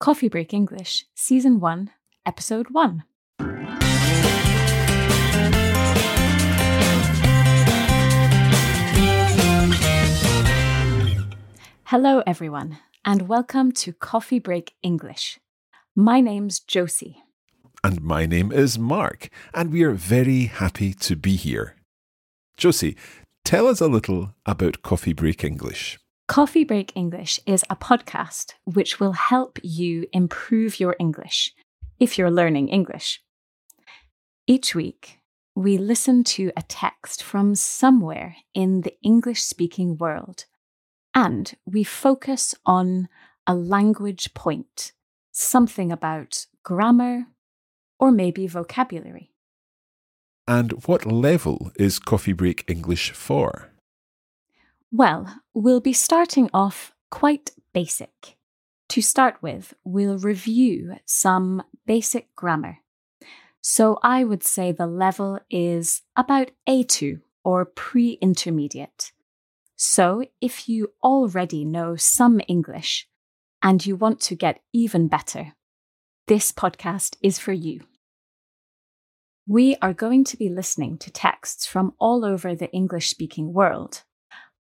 Coffee Break English, Season 1, Episode 1. Hello, everyone, and welcome to Coffee Break English. My name's Josie. And my name is Mark, and we are very happy to be here. Josie, tell us a little about Coffee Break English. Coffee Break English is a podcast which will help you improve your English if you're learning English. Each week, we listen to a text from somewhere in the English-speaking world. And we focus on a language point, something about grammar or maybe vocabulary. And what level is Coffee Break English for? Well, we'll be starting off quite basic. To start with, we'll review some basic grammar. So I would say the level is about A2 or pre-intermediate. So if you already know some English and you want to get even better, this podcast is for you. We are going to be listening to texts from all over the English-speaking world,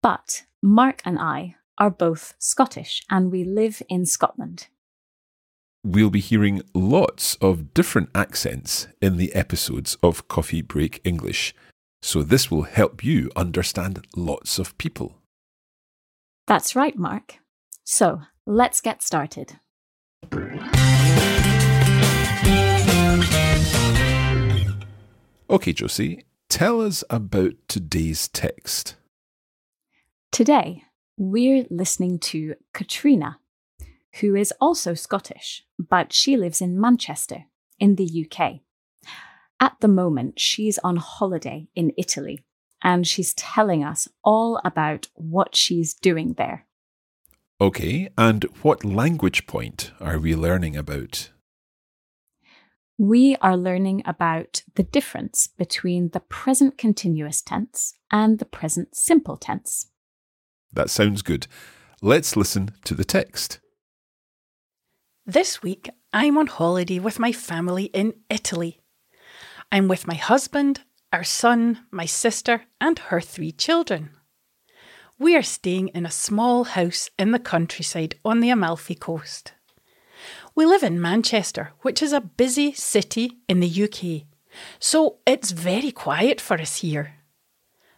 but Mark and I are both Scottish and we live in Scotland. We'll be hearing lots of different accents in the episodes of Coffee Break English. So this will help you understand lots of people. That's right, Mark. So let's get started. Okay, Josie, tell us about today's text. Today, we're listening to Katrina, who is also Scottish, but she lives in Manchester, in the UK. At the moment, she's on holiday in Italy, and she's telling us all about what she's doing there. Okay, and what language point are we learning about? We are learning about the difference between the present continuous tense and the present simple tense. That sounds good. Let's listen to the text. This week, I'm on holiday with my family in Italy. I'm with my husband, our son, my sister, and her 3 children. We are staying in a small house in the countryside on the Amalfi Coast. We live in Manchester, which is a busy city in the UK, so it's very quiet for us here.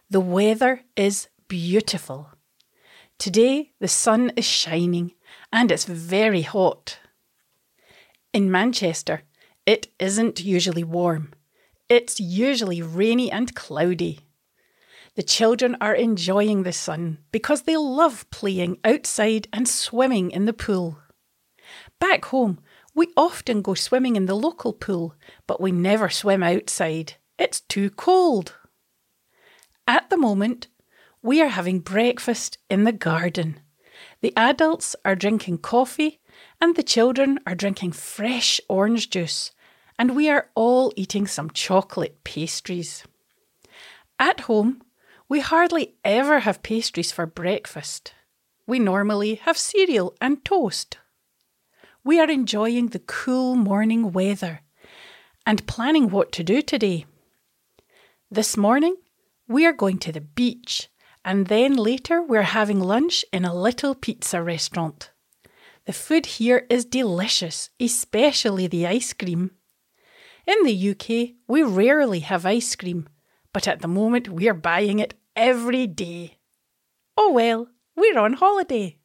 The weather is beautiful. Today the sun is shining and it's very hot. In Manchester, it isn't usually warm. It's usually rainy and cloudy. The children are enjoying the sun because they love playing outside and swimming in the pool. Back home, we often go swimming in the local pool, but we never swim outside. It's too cold. At the moment, we are having breakfast in the garden. The adults are drinking coffee and the children are drinking fresh orange juice. And we are all eating some chocolate pastries. At home, we hardly ever have pastries for breakfast. We normally have cereal and toast. We are enjoying the cool morning weather and planning what to do today. This morning, we are going to the beach and then later we're having lunch in a little pizza restaurant. The food here is delicious, especially the ice cream. In the UK, we rarely have ice cream, but at the moment we're buying it every day. Oh well, we're on holiday.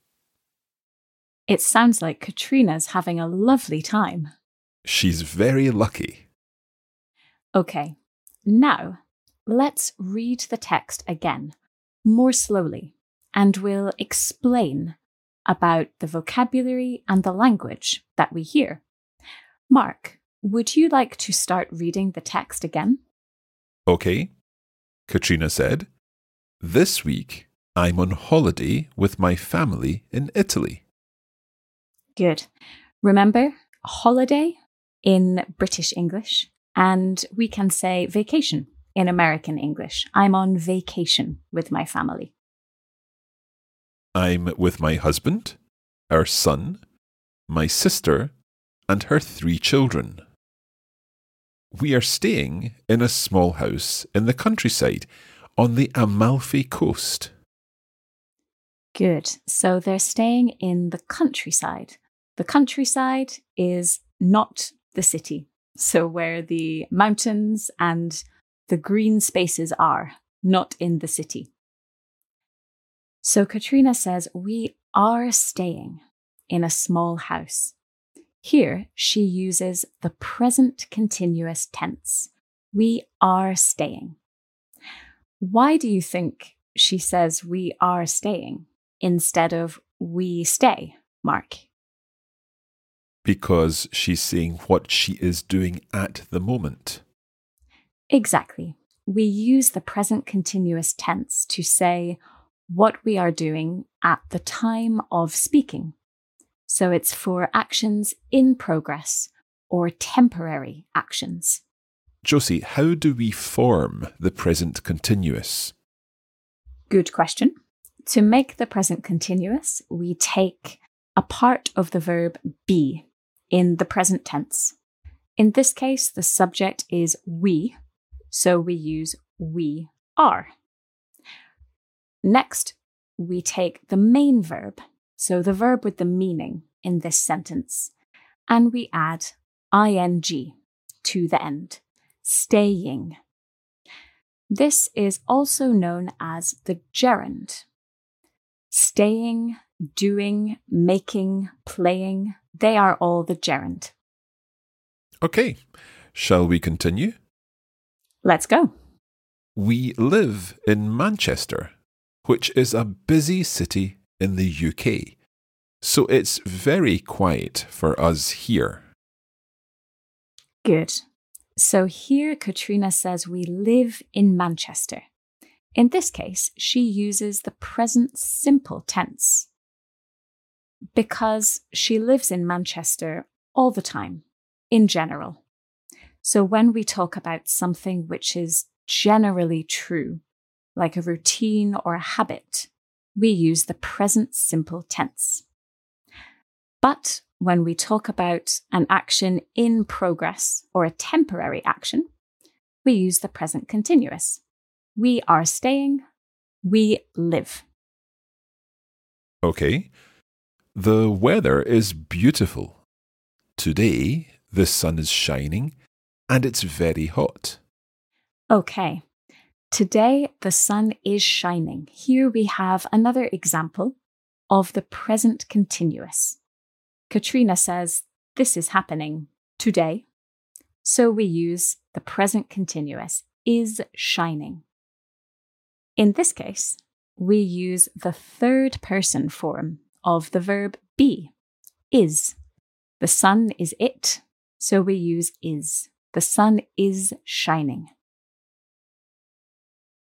It sounds like Katrina's having a lovely time. She's very lucky. Okay, now let's read the text again, more slowly, and we'll explain about the vocabulary and the language that we hear. Mark, would you like to start reading the text again? Okay, Katrina said. This week, I'm on holiday with my family in Italy. Good. Remember, holiday in British English, and we can say vacation in American English. I'm on vacation with my family. I'm with my husband, our son, my sister, and her 3 children. We are staying in a small house in the countryside on the Amalfi Coast. Good. So they're staying in the countryside. The countryside is not the city, so where the mountains and the green spaces are, not in the city. So Katrina says, we are staying in a small house. Here, she uses the present continuous tense. We are staying. Why do you think she says we are staying instead of we stay, Mark? Because she's saying what she is doing at the moment. Exactly. We use the present continuous tense to say what we are doing at the time of speaking. So it's for actions in progress or temporary actions. Josie, how do we form the present continuous? Good question. To make the present continuous, we take a part of the verb be in the present tense. In this case, the subject is we, so we use we are. Next, we take the main verb, so the verb with the meaning in this sentence, and we add ing to the end, staying. This is also known as the gerund. Staying, doing, making, playing, they are all the gerund. Okay, shall we continue? Let's go. We live in Manchester, which is a busy city in the UK, so it's very quiet for us here. Good. So here Katrina says we live in Manchester. In this case, she uses the present simple tense because she lives in Manchester all the time, in general. So when we talk about something which is generally true, like a routine or a habit, we use the present simple tense. But when we talk about an action in progress or a temporary action, we use the present continuous. We are staying, we live. Okay. The weather is beautiful. Today, the sun is shining and it's very hot. Okay. Today, the sun is shining. Here we have another example of the present continuous. Katrina says, this is happening today. So we use the present continuous, is shining. In this case, we use the third person form of the verb be, is. The sun is it, so we use is. The sun is shining.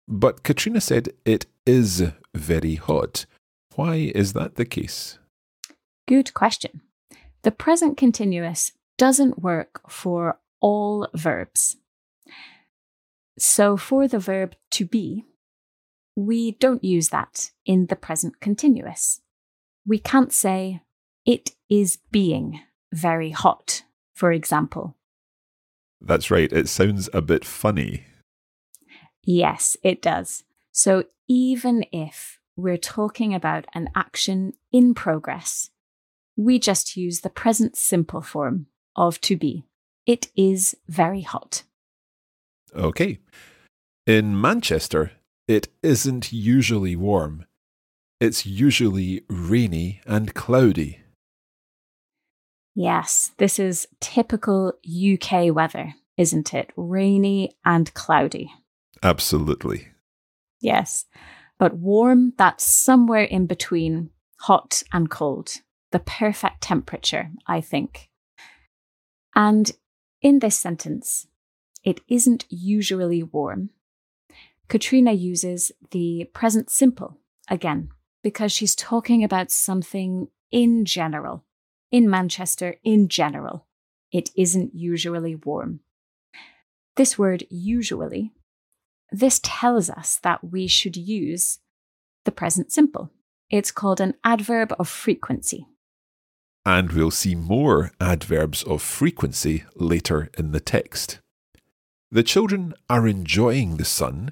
But Katrina said it is very hot. Why is that the case? Good question. The present continuous doesn't work for all verbs. So for the verb to be, we don't use that in the present continuous. We can't say, it is being very hot, for example. That's right. It sounds a bit funny. Yes, it does. So even if we're talking about an action in progress, we just use the present simple form of to be. It is very hot. Okay. In Manchester, it isn't usually warm. It's usually rainy and cloudy. Yes, this is typical UK weather, isn't it? Rainy and cloudy. Absolutely. Yes, but warm, that's somewhere in between hot and cold. The perfect temperature, I think. And in this sentence, it isn't usually warm. Katrina uses the present simple again, because she's talking about something in general. In Manchester, in general, it isn't usually warm. This word usually, this tells us that we should use the present simple. It's called an adverb of frequency. And we'll see more adverbs of frequency later in the text. The children are enjoying the sun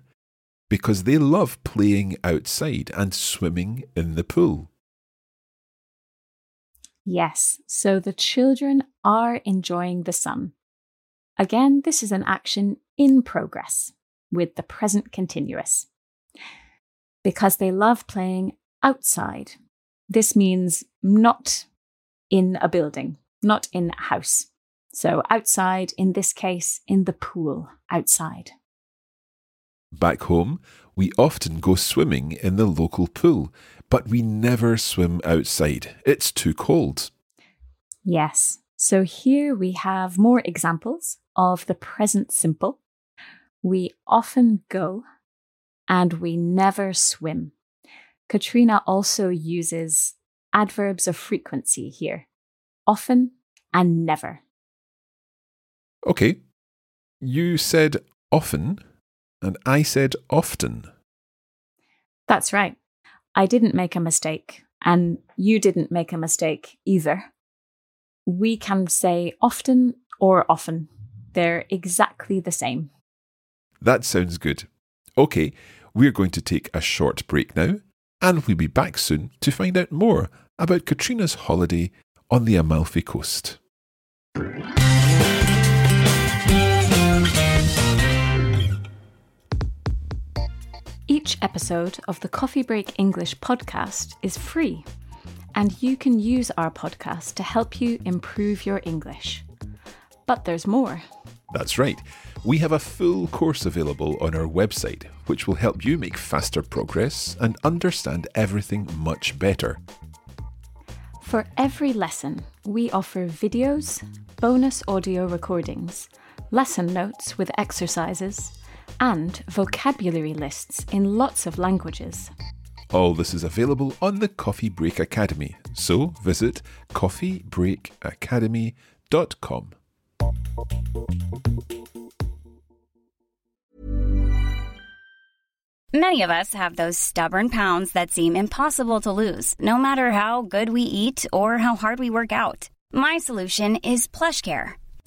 because they love playing outside and swimming in the pool. Yes, so the children are enjoying the sun. Again, this is an action in progress with the present continuous. Because they love playing outside. This means not in a building, not in a house. So outside, in this case, in the pool, outside. Back home, we often go swimming in the local pool, but we never swim outside. It's too cold. Yes. So here we have more examples of the present simple. We often go and we never swim. Katrina also uses adverbs of frequency here. Often and never. Okay. You said often and I said often. That's right. I didn't make a mistake and you didn't make a mistake either. We can say often or often. They're exactly the same. That sounds good. Okay, we're going to take a short break now and we'll be back soon to find out more about Katrina's holiday on the Amalfi Coast. Each episode of the Coffee Break English podcast is free, and you can use our podcast to help you improve your English. But there's more. That's right. We have a full course available on our website, which will help you make faster progress and understand everything much better. For every lesson, we offer videos, bonus audio recordings, lesson notes with exercises, and vocabulary lists in lots of languages. All this is available on the Coffee Break Academy, so visit coffeebreakacademy.com. Many of us have those stubborn pounds that seem impossible to lose, no matter how good we eat or how hard we work out. My solution is PlushCare.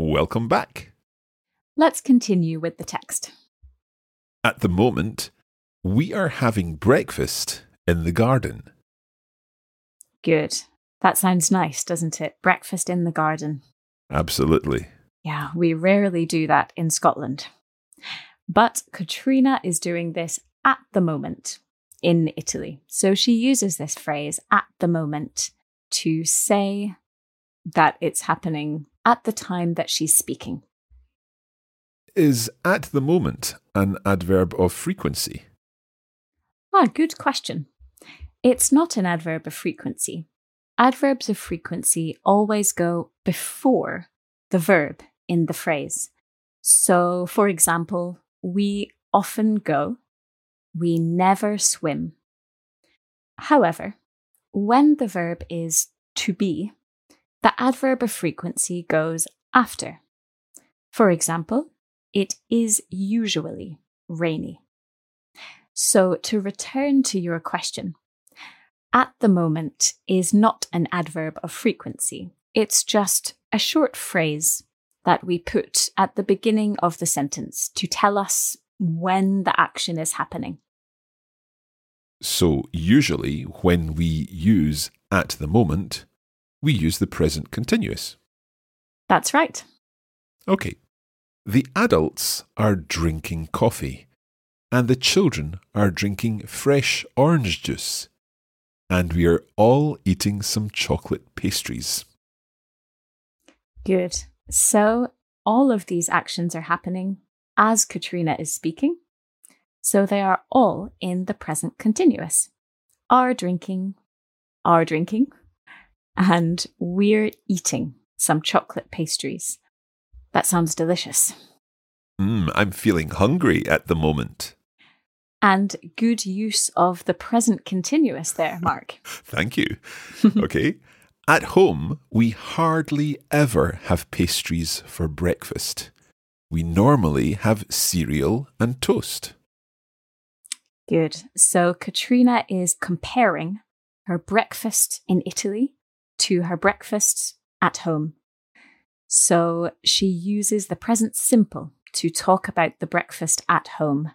Welcome back. Let's continue with the text. At the moment, we are having breakfast in the garden. Good. That sounds nice, doesn't it? Breakfast in the garden. Absolutely. Yeah, we rarely do that in Scotland. But Katrina is doing this at the moment in Italy. So she uses this phrase, at the moment, to say that it's happening at the time that she's speaking. Is at the moment an adverb of frequency? Ah, good question. It's not an adverb of frequency. Adverbs of frequency always go before the verb in the phrase. So, for example, we often go, we never swim. However, when the verb is to be, the adverb of frequency goes after. For example, it is usually rainy. So, to return to your question, at the moment is not an adverb of frequency. It's just a short phrase that we put at the beginning of the sentence to tell us when the action is happening. So, usually when we use at the moment, we use the present continuous. That's right. Okay. The adults are drinking coffee, and the children are drinking fresh orange juice, and we are all eating some chocolate pastries. Good. So all of these actions are happening as Katrina is speaking. So they are all in the present continuous. Are drinking, and we're eating some chocolate pastries. That sounds delicious. I'm feeling hungry at the moment. And good use of the present continuous there, Mark. Thank you. Okay. At home, we hardly ever have pastries for breakfast. We normally have cereal and toast. Good. So Katrina is comparing her breakfast in Italy to her breakfast at home. So she uses the present simple to talk about the breakfast at home.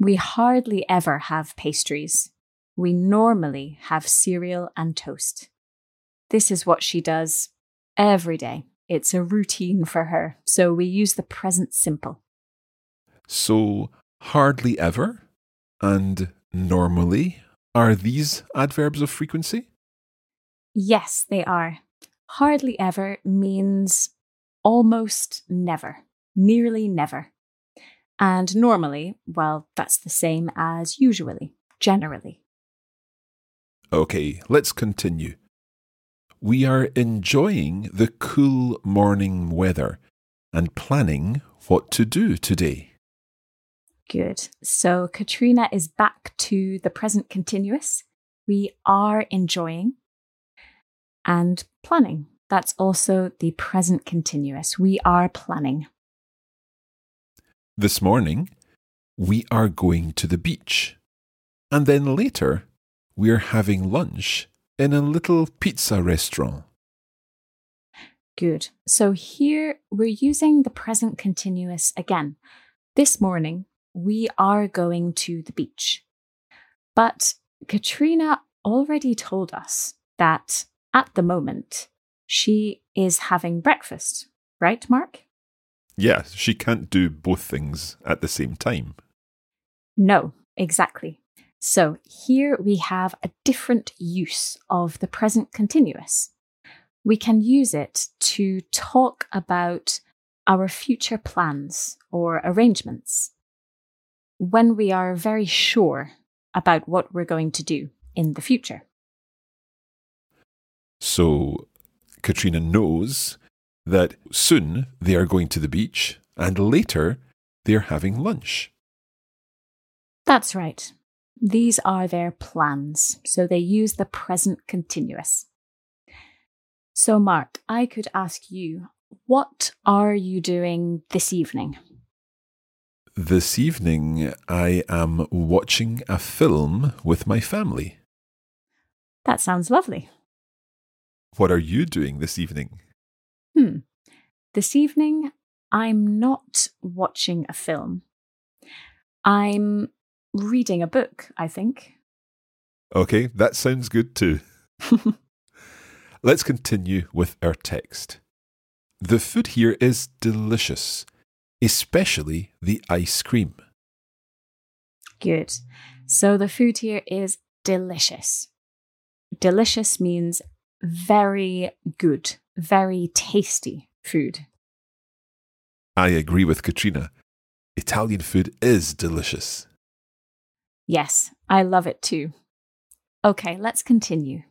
We hardly ever have pastries. We normally have cereal and toast. This is what she does every day. It's a routine for her. So we use the present simple. So hardly ever and normally, are these adverbs of frequency? Yes, they are. Hardly ever means almost never, nearly never. And normally, well, that's the same as usually, generally. Okay, let's continue. We are enjoying the cool morning weather and planning what to do today. Good. So Katrina is back to the present continuous. We are enjoying. And planning. That's also the present continuous. We are planning. This morning, we are going to the beach. And then later, we are having lunch in a little pizza restaurant. Good. So here we're using the present continuous again. This morning, we are going to the beach. But Katrina already told us that at the moment, she is having breakfast, right, Mark? Yeah, she can't do both things at the same time. No, exactly. So here we have a different use of the present continuous. We can use it to talk about our future plans or arrangements when we are very sure about what we're going to do in the future. So Katrina knows that soon they are going to the beach and later they are having lunch. That's right. These are their plans. So they use the present continuous. So Mark, I could ask you, what are you doing this evening? This evening, I am watching a film with my family. That sounds lovely. What are you doing this evening? This evening, I'm not watching a film. I'm reading a book, I think. Okay, that sounds good too. Let's continue with our text. The food here is delicious, especially the ice cream. Good. So the food here is delicious. Delicious means very good, very tasty food. I agree with Katrina. Italian food is delicious. Yes, I love it too. Okay, let's continue.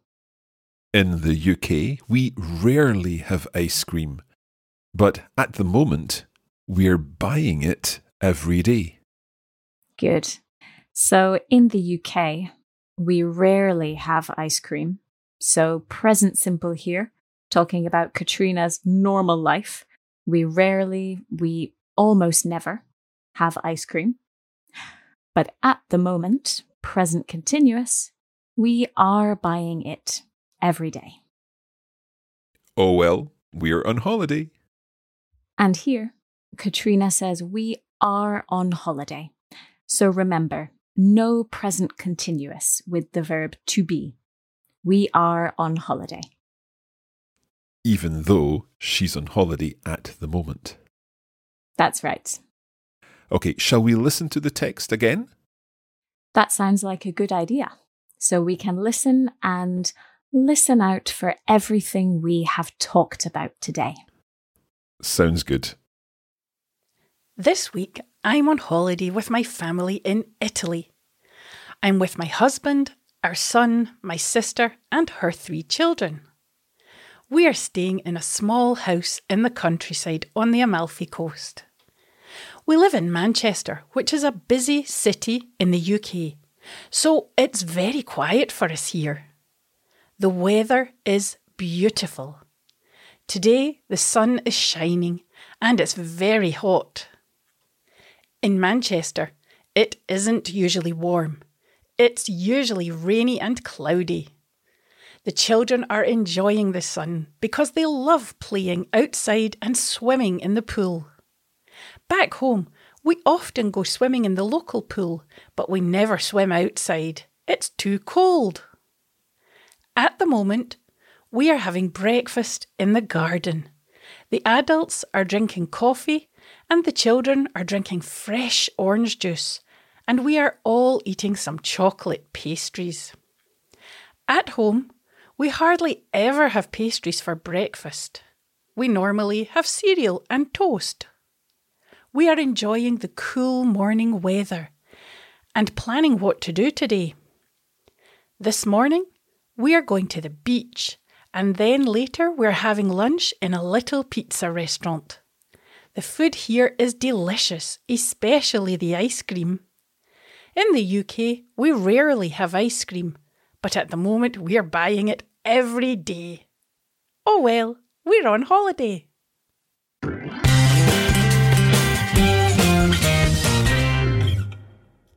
In the UK, we rarely have ice cream, But at the moment, we're buying it every day. Good. So in the UK, we rarely have ice cream. So present simple here, talking about Katrina's normal life. We almost never have ice cream. But at the moment, present continuous, we are buying it every day. Oh well, we're on holiday. And here, Katrina says we are on holiday. So remember, no present continuous with the verb to be. We are on holiday. Even though she's on holiday at the moment. That's right. Okay, shall we listen to the text again? That sounds like a good idea. So we can listen and listen out for everything we have talked about today. Sounds good. This week, I'm on holiday with my family in Italy. I'm with my husband, our son, my sister, and her 3 children. We are staying in a small house in the countryside on the Amalfi Coast. We live in Manchester, which is a busy city in the UK, so it's very quiet for us here. The weather is beautiful. Today the sun is shining and it's very hot. In Manchester, it isn't usually warm. It's usually rainy and cloudy. The children are enjoying the sun because they love playing outside and swimming in the pool. Back home, we often go swimming in the local pool, but we never swim outside. It's too cold. At the moment, we are having breakfast in the garden. The adults are drinking coffee and the children are drinking fresh orange juice, and we are all eating some chocolate pastries. At home, we hardly ever have pastries for breakfast. We normally have cereal and toast. We are enjoying the cool morning weather and planning what to do today. This morning, we are going to the beach, and then later we're having lunch in a little pizza restaurant. The food here is delicious, especially the ice cream. In the UK, we rarely have ice cream, but at the moment we are buying it every day. Oh well, we're on holiday.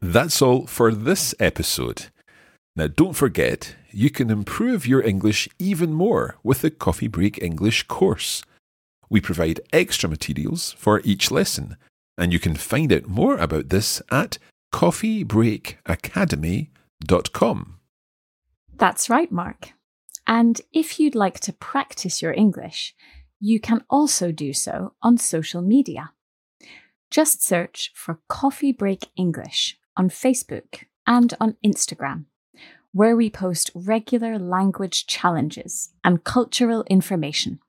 That's all for this episode. Now, don't forget, you can improve your English even more with the Coffee Break English course. We provide extra materials for each lesson, and you can find out more about this at coffeebreakacademy.com. That's right, Mark. And if you'd like to practice your English, you can also do so on social media. Just search for Coffee Break English on Facebook and on Instagram, where we post regular language challenges and cultural information.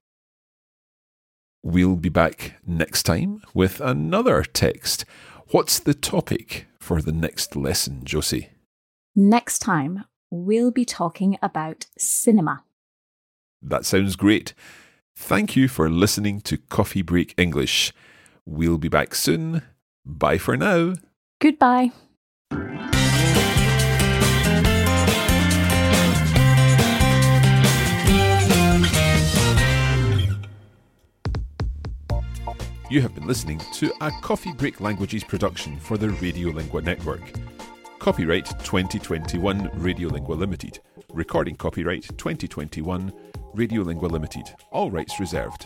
We'll be back next time with another text. What's the topic for the next lesson, Josie? Next time, we'll be talking about cinema. That sounds great. Thank you for listening to Coffee Break English. We'll be back soon. Bye for now. Goodbye. You have been listening to a Coffee Break Languages production for the Radiolingua Network. Copyright 2021 Radiolingua Limited. Recording copyright 2021 Radiolingua Limited. All rights reserved.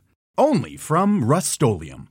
Only from Rust-Oleum.